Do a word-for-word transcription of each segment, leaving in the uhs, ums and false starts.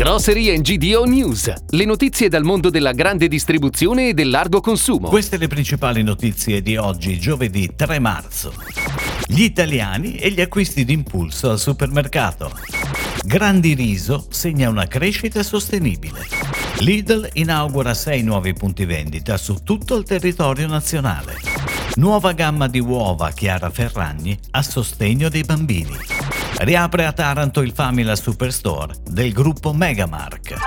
Grocery and G D O News, le notizie dal mondo della grande distribuzione e del largo consumo. Queste le principali notizie di oggi, giovedì tre marzo. Gli italiani e gli acquisti d'impulso al supermercato. Grandi Riso segna una crescita sostenibile. Lidl inaugura sei nuovi punti vendita su tutto il territorio nazionale. Nuova gamma di uova Chiara Ferragni a sostegno dei bambini. Riapre a Taranto il Famila Superstore del gruppo Megamark.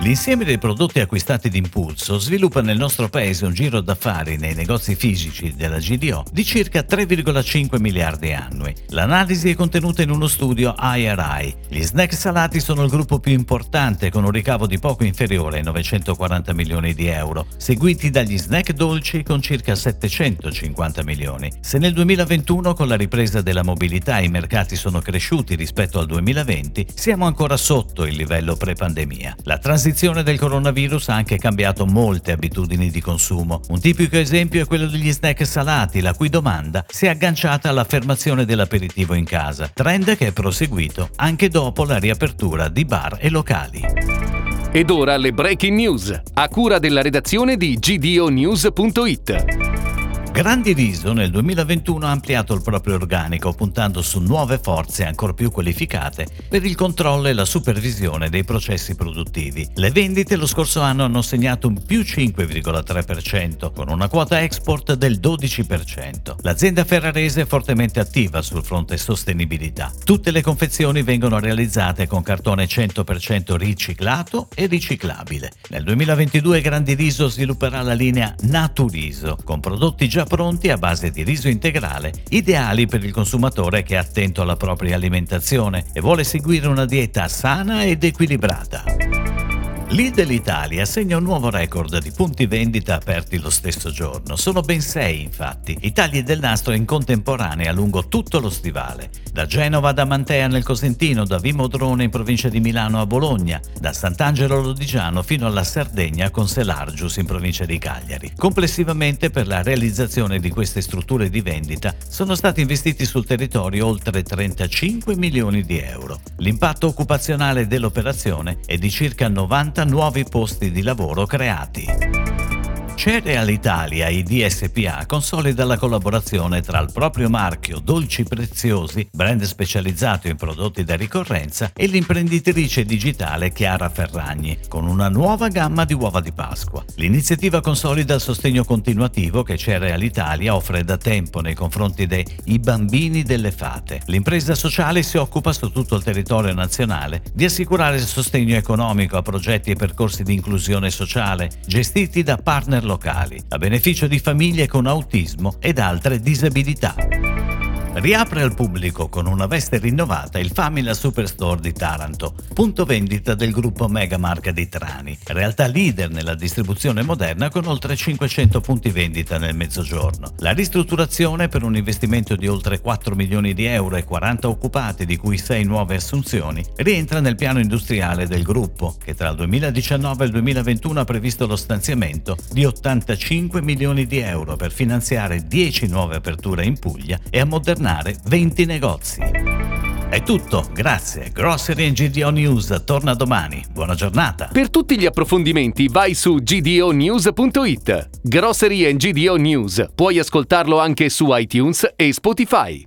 L'insieme dei prodotti acquistati d'impulso sviluppa nel nostro paese un giro d'affari nei negozi fisici della G D O di circa tre virgola cinque miliardi annui. L'analisi è contenuta in uno studio I R I. Gli snack salati sono il gruppo più importante, con un ricavo di poco inferiore ai novecentoquaranta milioni di euro, seguiti dagli snack dolci con circa settecentocinquanta milioni. Se nel duemilaventuno, con la ripresa della mobilità, i mercati sono cresciuti rispetto al duemilaventi, siamo ancora sotto il livello pre-pandemia. La transizione La situazione del coronavirus ha anche cambiato molte abitudini di consumo. Un tipico esempio è quello degli snack salati, la cui domanda si è agganciata all'affermazione dell'aperitivo in casa, trend che è proseguito anche dopo la riapertura di bar e locali. Ed ora le breaking news, a cura della redazione di G D O news punto it. Grandi Riso nel duemilaventuno ha ampliato il proprio organico, puntando su nuove forze ancor più qualificate per il controllo e la supervisione dei processi produttivi. Le vendite lo scorso anno hanno segnato un più cinque virgola tre per cento, con una quota export del dodici per cento. L'azienda ferrarese è fortemente attiva sul fronte sostenibilità. Tutte le confezioni vengono realizzate con cartone cento per cento riciclato e riciclabile. Nel duemilaventidue Grandi Riso svilupperà la linea Naturiso, con prodotti già pronti a base di riso integrale, ideali per il consumatore che è attento alla propria alimentazione e vuole seguire una dieta sana ed equilibrata. Lidl Italia segna un nuovo record di punti vendita aperti lo stesso giorno. Sono ben sei, infatti, i tagli del nastro in contemporanea lungo tutto lo stivale. Da Genova ad Amantea nel Cosentino, da Vimodrone in provincia di Milano a Bologna, da Sant'Angelo Lodigiano fino alla Sardegna con Selargius in provincia di Cagliari. Complessivamente, per la realizzazione di queste strutture di vendita sono stati investiti sul territorio oltre trentacinque milioni di euro. L'impatto occupazionale dell'operazione è di circa novanta nuovi posti di lavoro creati. Cereal Italia I D S P A consolida la collaborazione tra il proprio marchio Dolci Preziosi, brand specializzato in prodotti da ricorrenza, e l'imprenditrice digitale Chiara Ferragni, con una nuova gamma di uova di Pasqua. L'iniziativa consolida il sostegno continuativo che Cereal Italia offre da tempo nei confronti dei Bambini delle Fate. L'impresa sociale si occupa su tutto il territorio nazionale di assicurare il sostegno economico a progetti e percorsi di inclusione sociale gestiti da partner locali, a beneficio di famiglie con autismo ed altre disabilità. Riapre al pubblico con una veste rinnovata il Famila Superstore di Taranto, punto vendita del gruppo Megamark di Trani, realtà leader nella distribuzione moderna con oltre cinquecento punti vendita nel mezzogiorno. La ristrutturazione, per un investimento di oltre quattro milioni di euro e quaranta occupati, di cui sei nuove assunzioni, rientra nel piano industriale del gruppo, che tra il duemiladiciannove e il duemilaventuno ha previsto lo stanziamento di ottantacinque milioni di euro per finanziare dieci nuove aperture in Puglia e ammodernare venti negozi. È tutto, grazie. Grocery and G D O News torna domani. Buona giornata. Per tutti gli approfondimenti vai su G D O news punto it. Grocery and G D O News puoi ascoltarlo anche su iTunes e Spotify.